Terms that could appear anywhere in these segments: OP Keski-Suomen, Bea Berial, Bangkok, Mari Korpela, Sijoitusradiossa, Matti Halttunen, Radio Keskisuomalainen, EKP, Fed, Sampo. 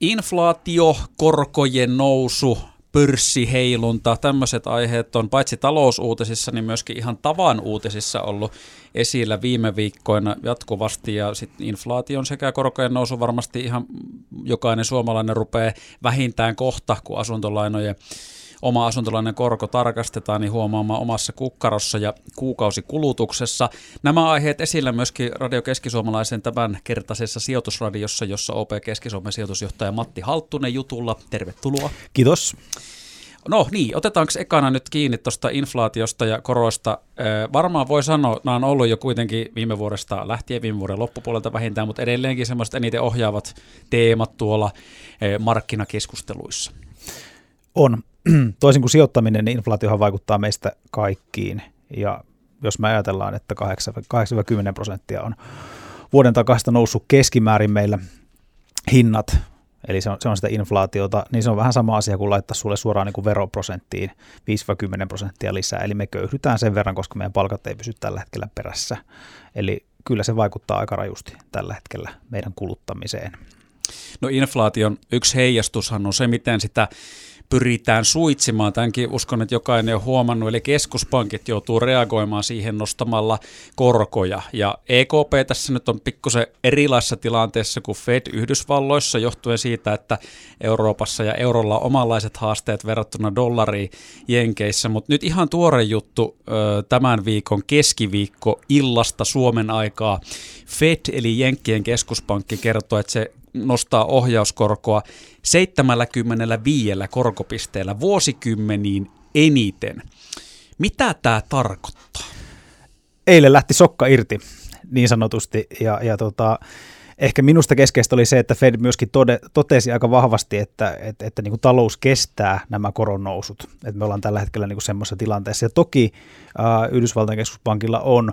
Inflaatio, korkojen nousu, pörssiheilunta, tämmöiset aiheet on paitsi talousuutisissa, niin myöskin ihan tavan uutisissa ollut esillä viime viikkoina jatkuvasti, ja sitten inflaation sekä korkojen nousu varmasti ihan jokainen suomalainen rupeaa vähintään kohta, kun asuntolainojen oma asuntolainen korko tarkastetaan, niin huomaamaan omassa kukkarossa ja kuukausikulutuksessa. Nämä aiheet esillä myöskin Radio Keskisuomalaisen tämänkertaisessa sijoitusradiossa, jossa OP Keski-Suomen sijoitusjohtaja Matti Halttunen jutulla. Tervetuloa. Kiitos. No niin, otetaanko ekana nyt kiinni tuosta inflaatiosta ja koroista? Varmaan voi sanoa, nämä on ollut jo kuitenkin viime vuodesta lähtien, viime vuoden loppupuolelta vähintään, mutta edelleenkin semmoiset eniten ohjaavat teemat tuolla markkinakeskusteluissa. On. Toisin kuin sijoittaminen, niin inflaatiohan vaikuttaa meistä kaikkiin, ja jos me ajatellaan, että 8-10% on vuoden takaista noussut keskimäärin meillä hinnat, eli se on sitä inflaatiota, niin se on vähän sama asia kuin laittaa sulle suoraan niin kuin veroprosenttiin 5-10% lisää, eli me köyhdytään sen verran, koska meidän palkat ei pysy tällä hetkellä perässä, eli kyllä se vaikuttaa aika rajusti tällä hetkellä meidän kuluttamiseen. No inflaation yksi heijastushan on se, miten sitä pyritään suitsimaan. Tämänkin uskon, että jokainen on huomannut, eli keskuspankit joutuu reagoimaan siihen nostamalla korkoja. Ja EKP tässä nyt on pikkusen erilaisessa tilanteessa kuin Fed Yhdysvalloissa, johtuen siitä, että Euroopassa ja eurolla on omanlaiset haasteet verrattuna dollariin Jenkeissä. Mutta nyt ihan tuore juttu tämän viikon keskiviikko illasta Suomen aikaa. Fed eli Jenkkien keskuspankki kertoo, että se nostaa ohjauskorkoa 75 korkopisteellä vuosikymmeniin eniten. Mitä tämä tarkoittaa? Eilen lähti sokka irti niin sanotusti, ja ehkä minusta keskeistä oli se, että Fed myöskin totesi aika vahvasti, että niin kuin talous kestää nämä koronnousut. Me ollaan tällä hetkellä niin kuin semmoisessa tilanteessa, ja toki Yhdysvaltain keskuspankilla on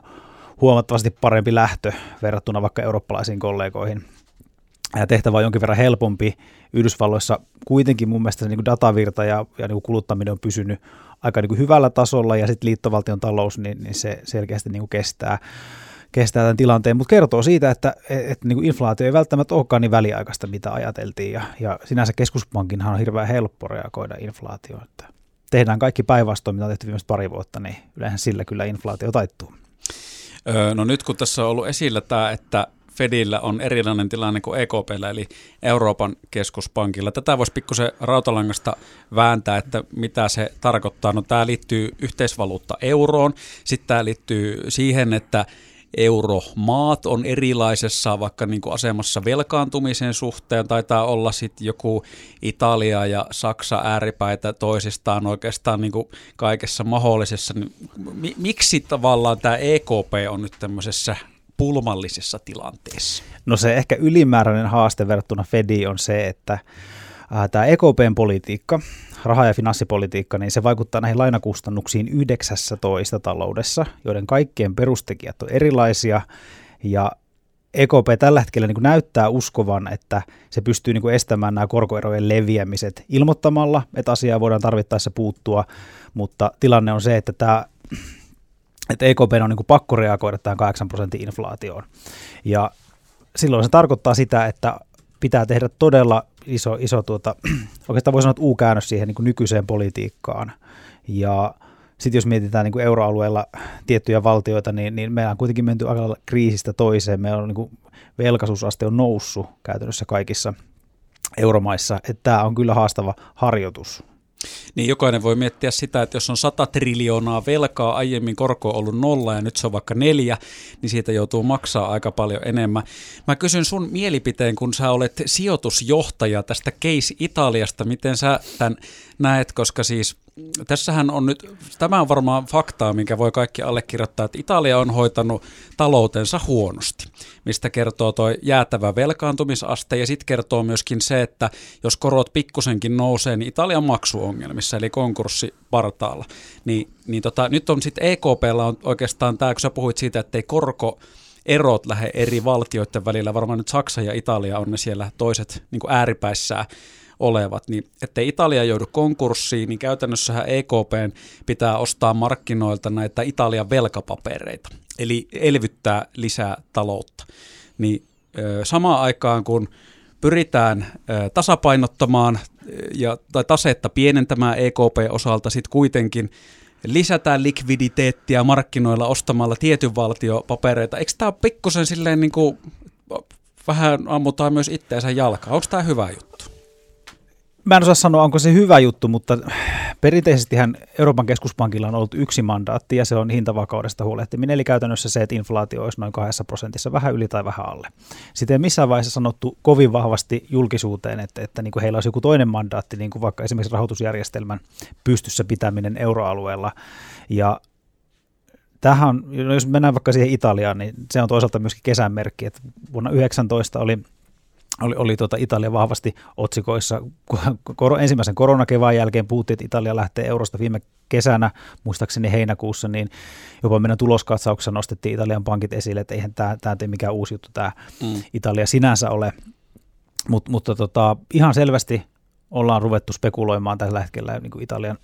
huomattavasti parempi lähtö verrattuna vaikka eurooppalaisiin kollegoihin. Tehtävä on jonkin verran helpompi. Yhdysvalloissa kuitenkin mun mielestä se niin kuin datavirta ja niin kuin kuluttaminen on pysynyt aika niin kuin hyvällä tasolla, ja sitten liittovaltion talous, niin se selkeästi niin kuin kestää tämän tilanteen, mutta kertoo siitä, että niin kuin inflaatio ei välttämättä olekaan niin väliaikaista, mitä ajateltiin, ja sinänsä keskuspankinhan on hirveän helppo reagoida inflaatioon. Tehdään kaikki päinvastoin, mitä on tehty viimeiset pari vuotta, niin yleensä sillä kyllä inflaatio taittuu. No nyt kun tässä on ollut esillä tämä, että Fedillä on erilainen tilanne kuin EKPllä, eli Euroopan keskuspankilla. Tätä voisi pikkusen rautalangasta vääntää, että mitä se tarkoittaa. No tämä liittyy yhteisvaluutta euroon, sitten tämä liittyy siihen, että euromaat on erilaisessa vaikka niin kuin asemassa velkaantumisen suhteen. Taitaa olla sitten joku Italia ja Saksa ääripäitä toisistaan oikeastaan niin kuin kaikessa mahdollisessa. Miksi tavallaan tämä EKP on nyt tämmöisessä pulmallisessa tilanteessa? No se ehkä ylimääräinen haaste verrattuna Fediin on se, että tämä EKPn politiikka, raha- ja finanssipolitiikka, niin se vaikuttaa näihin lainakustannuksiin 19 taloudessa, joiden kaikkien perustekijät on erilaisia, ja EKP tällä hetkellä niin kuin näyttää uskovan, että se pystyy niin kuin estämään nämä korkoerojen leviämiset ilmoittamalla, että asiaa voidaan tarvittaessa puuttua, mutta tilanne on se, että EKP on niin kuin pakko reagoida tähän 8% inflaatioon. Ja silloin se tarkoittaa sitä, että pitää tehdä todella iso oikeastaan voi sanoa, että U-käännös siihen niin kuin nykyiseen politiikkaan. Ja sitten jos mietitään niin kuin euroalueella tiettyjä valtioita, niin meillä on kuitenkin menty aika kriisistä toiseen. Meillä on niin kuin velkaisuusaste on noussut käytännössä kaikissa euromaissa. Tämä on kyllä haastava harjoitus. Niin jokainen voi miettiä sitä, että jos on 100 triljoonaa velkaa, aiemmin korko on ollut 0 ja nyt se on vaikka 4, niin siitä joutuu maksaa aika paljon enemmän. Mä kysyn sun mielipiteen, kun sä olet sijoitusjohtaja tästä Case Italiasta, miten sä tämän näet, koska siis tässähän on nyt, tämä on varmaan faktaa, minkä voi kaikki allekirjoittaa, että Italia on hoitanut taloutensa huonosti, mistä kertoo tuo jäätävä velkaantumisaste, ja sitten kertoo myöskin se, että jos korot pikkusenkin nousee, niin Italia on maksuongelmissa, eli konkurssipartaalla. Nyt on sitten EKP:llä on oikeastaan tämä, kun sä puhuit siitä, että ei korkoerot lähde eri valtioiden välillä, varmaan nyt Saksa ja Italia on ne siellä toiset niin kuin ääripäissään olevat, niin ettei Italia joudu konkurssiin, niin käytännössähän EKPn pitää ostaa markkinoilta näitä Italian velkapapereita, eli elvyttää lisää taloutta. Niin samaan aikaan, kun pyritään tasapainottamaan tai tasetta pienentämään EKP:n osalta sitten kuitenkin, lisätään likviditeettiä markkinoilla ostamalla tietyn valtiopapereita. Eikö tämä pikkusen silleen niin kuin vähän ammutaan myös itteensä jalkaa? Onko tämä hyvä juttu? Mä en osaa sanoa, onko se hyvä juttu, mutta perinteisestihän Euroopan keskuspankilla on ollut yksi mandaatti ja se on hintavakaudesta huolehtiminen, eli käytännössä se, että inflaatio olisi noin 2%, vähän yli tai vähän alle. Sitten ei missään vaiheessa sanottu kovin vahvasti julkisuuteen, että niin kuin heillä olisi joku toinen mandaatti, niin kuin vaikka esimerkiksi rahoitusjärjestelmän pystyssä pitäminen euroalueella. Ja tähän, jos mennään vaikka siihen Italiaan, niin se on toisaalta myöskin kesän merkki, että vuonna 2019 oli Italia vahvasti otsikoissa. Ensimmäisen koronakevään jälkeen puhuttiin, että Italia lähtee eurosta viime kesänä, muistaakseni heinäkuussa, niin jopa meidän tuloskatsauksessa nostettiin Italian pankit esille, että eihän tämä tee mikään uusi juttu, tämä Italia sinänsä ole. Mutta ihan selvästi ollaan ruvettu spekuloimaan tällä hetkellä niin kuin Italian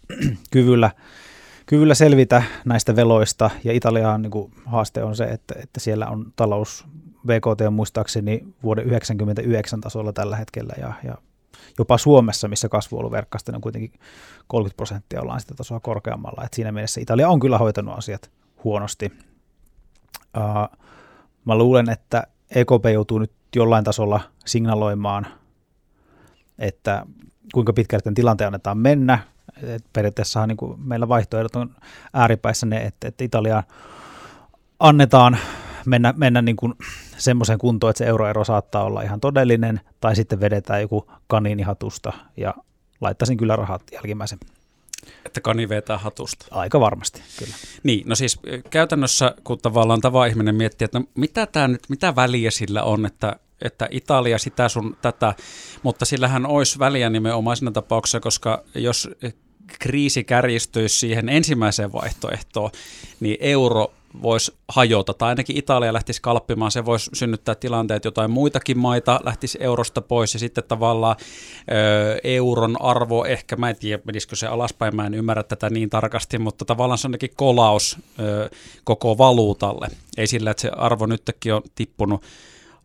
kyvyllä selvitä näistä veloista, ja Italian niin kuin haaste on se, että siellä on talous, BKT on muistaakseni vuoden 1999 tasolla tällä hetkellä, ja jopa Suomessa, missä kasvu on ollut verkkaista, on kuitenkin 30% ollaan sitä tasoa korkeammalla. Et siinä mielessä Italia on kyllä hoitanut asiat huonosti. Mä luulen, että EKP joutuu nyt jollain tasolla signaloimaan, että kuinka pitkään tämän tilanteen annetaan mennä. Et periaatteessahan niin kuin meillä vaihtoehdot on ääripäissä ne, että Italiaan annetaan mennä niin kuin semmoiseen kuntoon, että se euroero saattaa olla ihan todellinen, tai sitten vedetään joku kaniini hatusta, ja laittaisin kyllä rahat jälkimmäisen. Että kani vetää hatusta. Aika varmasti, kyllä. Niin, no siis käytännössä, kun tavallaan tava-ihminen miettii, että no, mitä väliä sillä on, että Italia sitä sun tätä, mutta sillähän olisi väliä nimenomaan siinä tapauksessa, koska jos kriisi kärjistyisi siihen ensimmäiseen vaihtoehtoon, niin euro voisi hajota, tai ainakin Italia lähtisi kalppimaan, se voisi synnyttää tilanteet, jotain muitakin maita lähtisi eurosta pois, ja sitten tavallaan euron arvo, ehkä mä en tiedä, menisikö se alaspäin, mä en ymmärrä tätä niin tarkasti, mutta tavallaan se on ainakin kolaus koko valuutalle, ei sillä, että se arvo nytkin on tippunut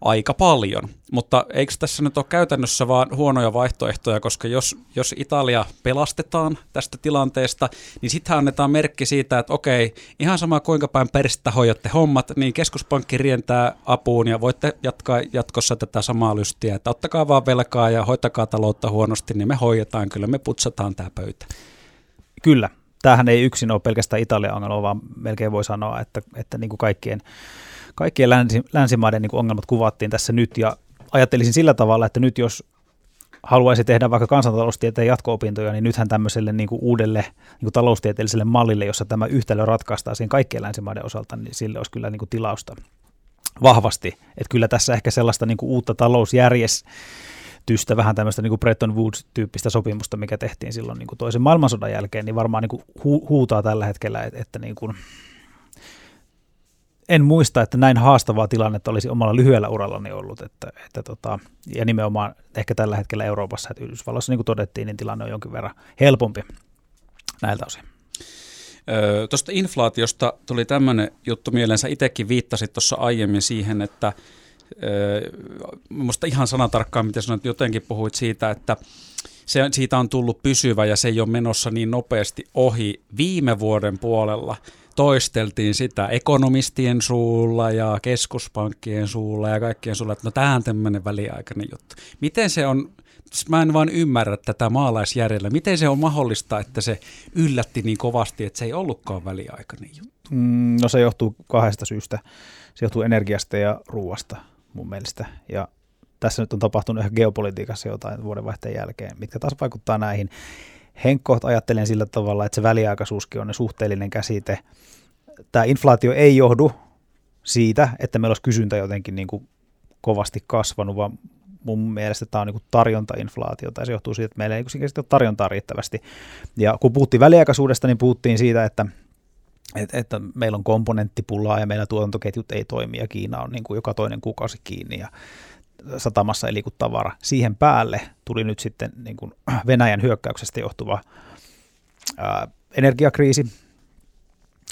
aika paljon, mutta eikö tässä nyt ole käytännössä vaan huonoja vaihtoehtoja, koska jos Italia pelastetaan tästä tilanteesta, niin sitten annetaan merkki siitä, että okei, ihan sama kuinka päin peristä hoidatte hommat, niin keskuspankki rientää apuun ja voitte jatkaa jatkossa tätä samaa lystiä, että ottakaa vaan velkaa ja hoitakaa taloutta huonosti, niin me hoidetaan, kyllä me putsataan tämä pöytä. Kyllä, tämähän ei yksin ole pelkästään Italian ongelma, vaan melkein voi sanoa, että niin kuin kaikkien länsimaiden niin kuin ongelmat kuvattiin tässä nyt, ja ajattelisin sillä tavalla, että nyt jos haluaisi tehdä vaikka kansantaloustieteen jatko-opintoja, niin nythän tämmöiselle niin kuin uudelle niin kuin taloustieteelliselle mallille, jossa tämä yhtälö ratkaistaisiin kaikkien länsimaiden osalta, niin sille olisi kyllä niin kuin tilausta vahvasti. Että kyllä tässä ehkä sellaista niin kuin uutta talousjärjestystä, vähän tämmöistä niin kuin Bretton Woods-tyyppistä sopimusta, mikä tehtiin silloin niin kuin toisen maailmansodan jälkeen, niin varmaan niin kuin huutaa tällä hetkellä, että niin kuin en muista, että näin haastavaa tilannetta olisi omalla lyhyellä urallani ollut, että ja nimenomaan ehkä tällä hetkellä Euroopassa, että Yhdysvalloissa niin kuin todettiin, niin tilanne on jonkin verran helpompi näiltä osin. Tuosta inflaatiosta tuli tämmöinen juttu mieleen, sä itsekin viittasit tuossa aiemmin siihen, että minusta ihan sanatarkkaan, miten sanoit, jotenkin puhuit siitä, että siitä on tullut pysyvä ja se ei ole menossa niin nopeasti ohi. Viime vuoden puolella toisteltiin sitä ekonomistien suulla ja keskuspankkien suulla ja kaikkien suulla, että no tämä on tämmöinen väliaikainen juttu. Miten se on, mä en vaan ymmärrä tätä maalaisjärjellä, miten se on mahdollista, että se yllätti niin kovasti, että se ei ollutkaan väliaikainen juttu? No se johtuu kahdesta syystä. Se johtuu energiasta ja ruuasta mun mielestä, ja tässä nyt on tapahtunut ehkä geopolitiikassa jotain vuodenvaihteen jälkeen, mitkä taas vaikuttaa näihin. Henkkoht ajattelen sillä tavalla, että se väliaikaisuuskin on suhteellinen käsite. Tämä inflaatio ei johdu siitä, että meillä olisi kysyntä jotenkin niin kuin kovasti kasvanut, vaan mun mielestä tämä on niin kuin tarjontainflaatio, tai se johtuu siitä, että meillä ei ole tarjontaa riittävästi. Ja kun puhuttiin väliaikaisuudesta, niin puhuttiin siitä, että meillä on komponenttipulaa ja meillä tuotantoketjut ei toimi ja Kiina on niin kuin joka toinen kuukausi kiinni ja satamassa ei liiku tavara. Siihen päälle tuli nyt sitten niin kuin Venäjän hyökkäyksestä johtuva energiakriisi.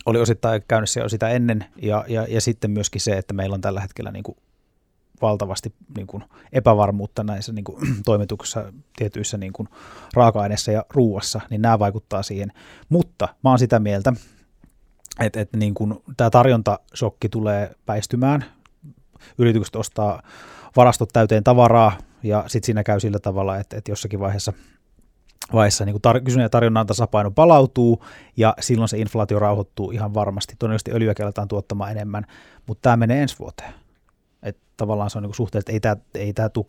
Oli osittain käynnissä jo sitä ennen, ja sitten myöskin se, että meillä on tällä hetkellä niin kuin valtavasti niin kuin epävarmuutta näissä niin kuin toimituksissa, tietyissä niin kuin raaka-aineissa ja ruuassa, niin nämä vaikuttaa siihen. Mutta mä oon sitä mieltä, että niin kuin tämä tarjontasokki tulee väistymään, yritykset ostaa varastot täyteen tavaraa, ja sitten siinä käy sillä tavalla, että jossakin vaiheessa niin kuin kysynnän ja tarjonnan tasapaino palautuu, ja silloin se inflaatio rauhoittuu ihan varmasti. Todennäköisesti öljyä kelataan tuottamaan enemmän, mutta tämä menee ensi vuoteen. Et tavallaan se on niin suhteellisesti, ei tämä tule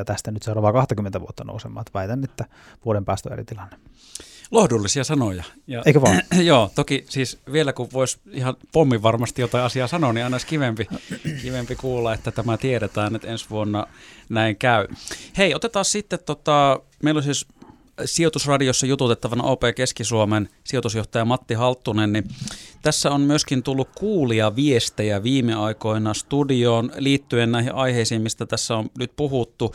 8% tästä nyt seuraavaa 20 vuotta nousemaan. Et väitän, että vuoden päästä on eri tilanne. Lohdullisia sanoja. Ja, eikö vaan? Joo, toki siis vielä kun voisi ihan pommin varmasti jotain asiaa sanoa, niin aina olisi kivempi kuulla, että tämä tiedetään, että ensi vuonna näin käy. Hei, otetaan sitten, meillä on siis Sijoitusradiossa jututettavana OP Keski-Suomen sijoitusjohtaja Matti Halttunen, niin tässä on myöskin tullut kuulijaviestejä viime aikoina studioon liittyen näihin aiheisiin, mistä tässä on nyt puhuttu.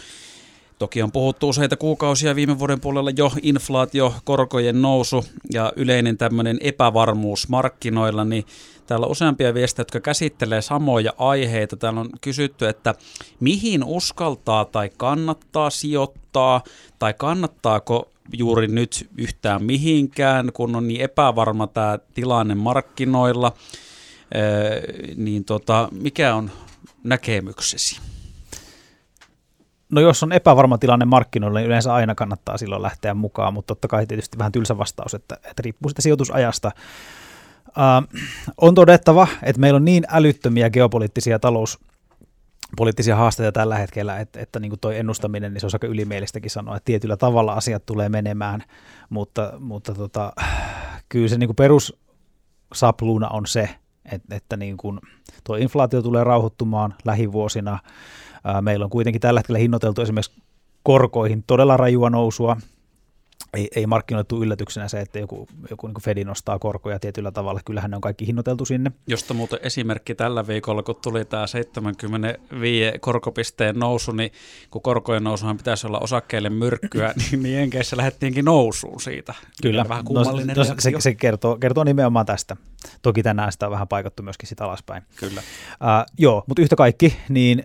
Toki on puhuttu useita kuukausia viime vuoden puolella jo inflaatio, korkojen nousu ja yleinen tämmöinen epävarmuus markkinoilla, niin täällä on useampia viestejä, jotka käsittelee samoja aiheita. Täällä on kysytty, että mihin uskaltaa tai kannattaa sijoittaa tai kannattaako juuri nyt yhtään mihinkään, kun on niin epävarma tämä tilanne markkinoilla, niin mikä on näkemyksesi? No jos on epävarma tilanne markkinoilla, niin yleensä aina kannattaa silloin lähteä mukaan, mutta totta kai tietysti vähän tylsä vastaus, että riippuu sitä sijoitusajasta. On todettava, että meillä on niin älyttömiä geopoliittisia talouspoliittisia haasteita tällä hetkellä, että niin kuin toi ennustaminen, niin se on aika ylimielistäkin sanoa, että tietyllä tavalla asiat tulee menemään, mutta kyllä se niin kuin perussapluuna on se, että niin kuin tuo inflaatio tulee rauhoittumaan lähivuosina. Meillä on kuitenkin tällä hetkellä hinnoiteltu esimerkiksi korkoihin todella rajua nousua. Ei markkinoille tule yllätyksenä se, että joku niin Fed nostaa korkoja tietyllä tavalla. Kyllähän ne on kaikki hinnoiteltu sinne. Josta muuten esimerkki tällä viikolla, kun tuli tämä 75 korkopisteen nousu, niin kun korkojen nousuhan pitäisi olla osakkeille myrkkyä, niin Jenkeissä lähdettiinkin nousuun siitä. Kyllä. Vähän kummallinen se kertoo nimenomaan tästä. Toki tänään sitä on vähän paikattu myöskin sitä alaspäin. Kyllä. Joo, mutta yhtä kaikki, niin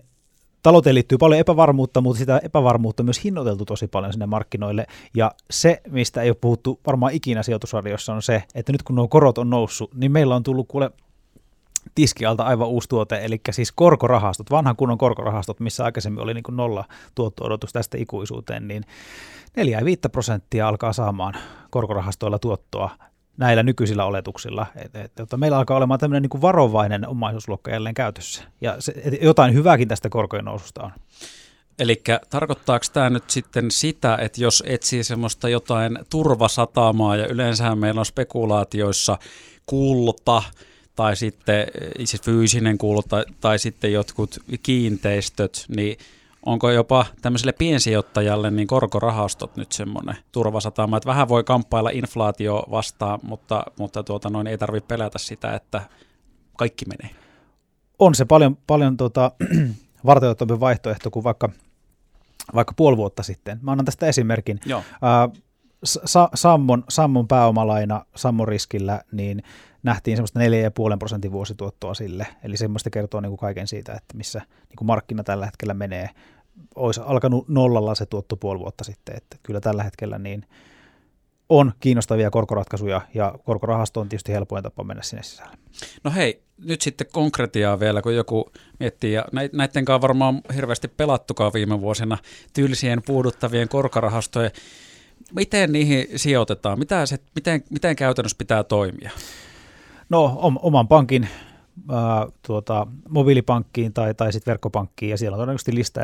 talouteen liittyy paljon epävarmuutta, mutta sitä epävarmuutta myös hinnoiteltu tosi paljon sinne markkinoille. Ja se, mistä ei ole puhuttu varmaan ikinä Sijoitusradiossa, on se, että nyt kun nuo korot on noussut, niin meillä on tullut kuule tiskialta aivan uusi tuote, eli siis korkorahastot, vanhan kunnon korkorahastot, missä aikaisemmin oli niin kuin 0 tuotto-odotus tästä ikuisuuteen, niin 4-5% alkaa saamaan korkorahastoilla tuottoa näillä nykyisillä oletuksilla. Meillä alkaa olemaan tämmöinen niin kuin varovainen omaisuusluokka jälleen käytössä. Ja jotain hyvääkin tästä korkojen noususta on. Eli tarkoittaako tämä nyt sitten sitä, että jos etsii semmoista jotain turvasatamaa, ja yleensähän meillä on spekulaatioissa kulta, tai sitten siis fyysinen kulta, tai sitten jotkut kiinteistöt, niin onko jopa tämmöiselle piensijoittajalle niin korkorahastot nyt semmoinen turvasatama, että vähän voi kamppailla inflaatio vastaan, mutta ei tarvitse pelätä sitä, että kaikki menee. On se paljon varteenotettavampi vaihtoehto kuin vaikka puoli vuotta sitten. Mä annan tästä esimerkin. Sammon pääomalaina Sammon riskillä, niin nähtiin semmoista 4,5% vuosituottoa sille. Eli semmoista kertoo niin kuin kaiken siitä, että missä niin kuin markkina tällä hetkellä menee. Olisi alkanut nollalla se tuotto puoli vuotta sitten. Että kyllä tällä hetkellä niin on kiinnostavia korkoratkaisuja, ja korkorahasto on tietysti helpoin tapa mennä sinne sisälle. No hei, nyt sitten konkretiaa vielä, kun joku miettii, ja näittenkaan varmaan hirveästi pelattukaan viime vuosina tylsien puuduttavien korkorahastojen. Miten niihin sijoitetaan? Miten käytännössä pitää toimia? No oman pankin mobiilipankkiin tai sitten verkkopankkiin, ja siellä on todennäköisesti lista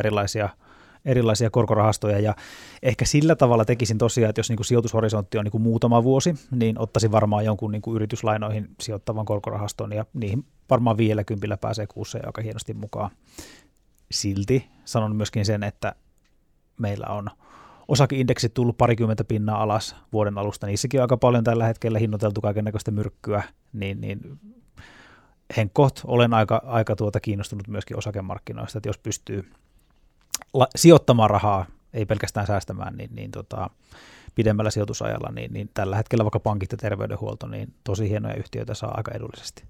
erilaisia korkorahastoja, ja ehkä sillä tavalla tekisin tosiaan, että jos niinku sijoitushorisontti on niinku muutama vuosi, niin ottaisin varmaan jonkun niinku yrityslainoihin sijoittavan korkorahaston, ja niihin varmaan 50 pääsee kuussa aika hienosti mukaan. Silti sanon myöskin sen, että meillä on osakeindeksit tullut 20% alas vuoden alusta. Niissäkin on aika paljon tällä hetkellä hinnoiteltu kaikennäköistä myrkkyä, niin henkot olen aika kiinnostunut myöskin osakemarkkinoista, että jos pystyy sijoittamaan rahaa, ei pelkästään säästämään, niin pidemmällä sijoitusajalla, niin tällä hetkellä vaikka pankit ja terveydenhuolto, niin tosi hienoja yhtiöitä saa aika edullisesti.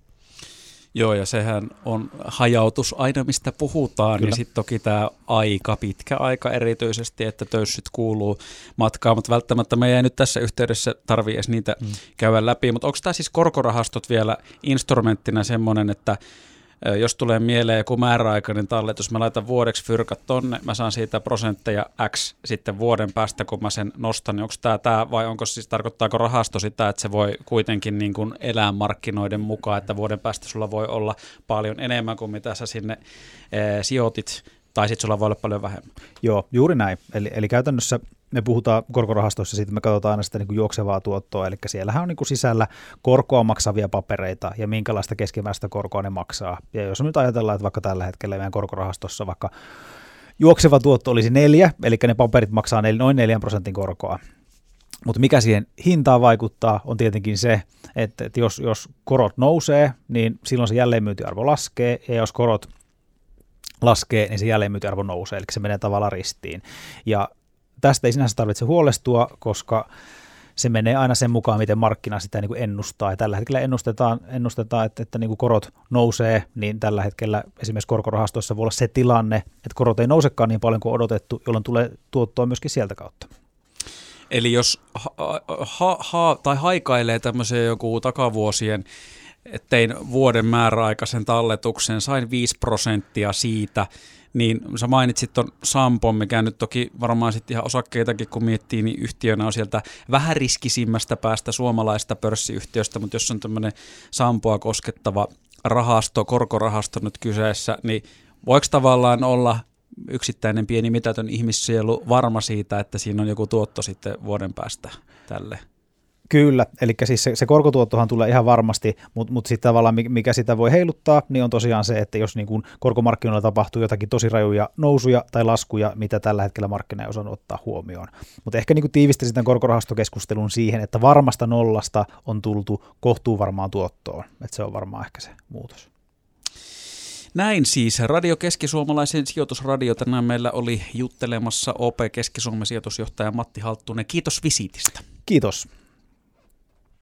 Joo, ja sehän on hajautus aina, mistä puhutaan. Kyllä. Ja sitten toki tämä aika, pitkä aika erityisesti, että töyssyt kuuluu matkaan, mutta välttämättä me ei nyt tässä yhteydessä tarvitse edes niitä käydä läpi. Mutta onko tämä siis korkorahastot vielä instrumenttina semmoinen, että jos tulee mieleen joku määräaikainen talletus, mä laitan vuodeksi fyrkat tonne, mä saan siitä prosentteja X sitten vuoden päästä, kun mä sen nostan, niin onko tämä vai onko siis, tarkoittaako rahasto sitä, että se voi kuitenkin niin kuin elää markkinoiden mukaan, että vuoden päästä sulla voi olla paljon enemmän kuin mitä sä sinne sijoitit, tai sitten sulla voi olla paljon vähemmän? Joo, juuri näin. Eli käytännössä me puhutaan korkorahastoissa siitä, me katsotaan aina sitä niin kuin juoksevaa tuottoa, eli siellähän on niin kuin sisällä korkoa maksavia papereita ja minkälaista keskimääräistä korkoa ne maksaa. Ja jos nyt ajatellaan, että vaikka tällä hetkellä meidän korkorahastossa vaikka juokseva tuotto olisi 4, eli ne paperit maksaa noin 4% korkoa. Mutta mikä siihen hintaan vaikuttaa on tietenkin se, että jos korot nousee, niin silloin se jälleenmyyntiarvo laskee, ja jos korot laskee, niin se jälleenmyyntiarvo nousee, eli se menee tavallaan ristiin. Ja tästä ei sinänsä tarvitse huolestua, koska se menee aina sen mukaan, miten markkina sitä niin kuin ennustaa. Ja tällä hetkellä ennustetaan että niin kuin korot nousee, niin tällä hetkellä esimerkiksi korkorahastoissa voi olla se tilanne, että korot ei nousekaan niin paljon kuin odotettu, jolloin tulee tuottoa myöskin sieltä kautta. Eli jos haikailee tämmöiseen joku takavuosien, että tein vuoden määräaikaisen talletuksen, sain 5% siitä, niin sä mainitsit ton Sampon, mikä nyt toki varmaan sitten ihan osakkeitakin kun miettii, niin yhtiönä on sieltä vähän riskisimmästä päästä suomalaista pörssiyhtiöstä, mutta jos on tämmöinen Sampoa koskettava rahasto, korkorahasto nyt kyseessä, niin voiko tavallaan olla yksittäinen pieni mitätön ihmissielu varma siitä, että siinä on joku tuotto sitten vuoden päästä tälle? Kyllä, eli siis se korkotuottohan tulee ihan varmasti, mutta sitten tavallaan mikä sitä voi heiluttaa, niin on tosiaan se, että jos niin kun korkomarkkinoilla tapahtuu jotakin tosi rajuja nousuja tai laskuja, mitä tällä hetkellä markkina ei osannut ottaa huomioon. Mutta ehkä niin tiivistäisin tämän korkorahastokeskustelun siihen, että varmasta nollasta on tultu kohtuuvarmaan tuottoon, että se on varmaan ehkä se muutos. Näin siis. Radio Keski-Suomalaisen sijoitusradio. Tänään meillä oli juttelemassa OP Keski-Suomen sijoitusjohtaja Matti Halttunen. Kiitos visiitistä. Kiitos.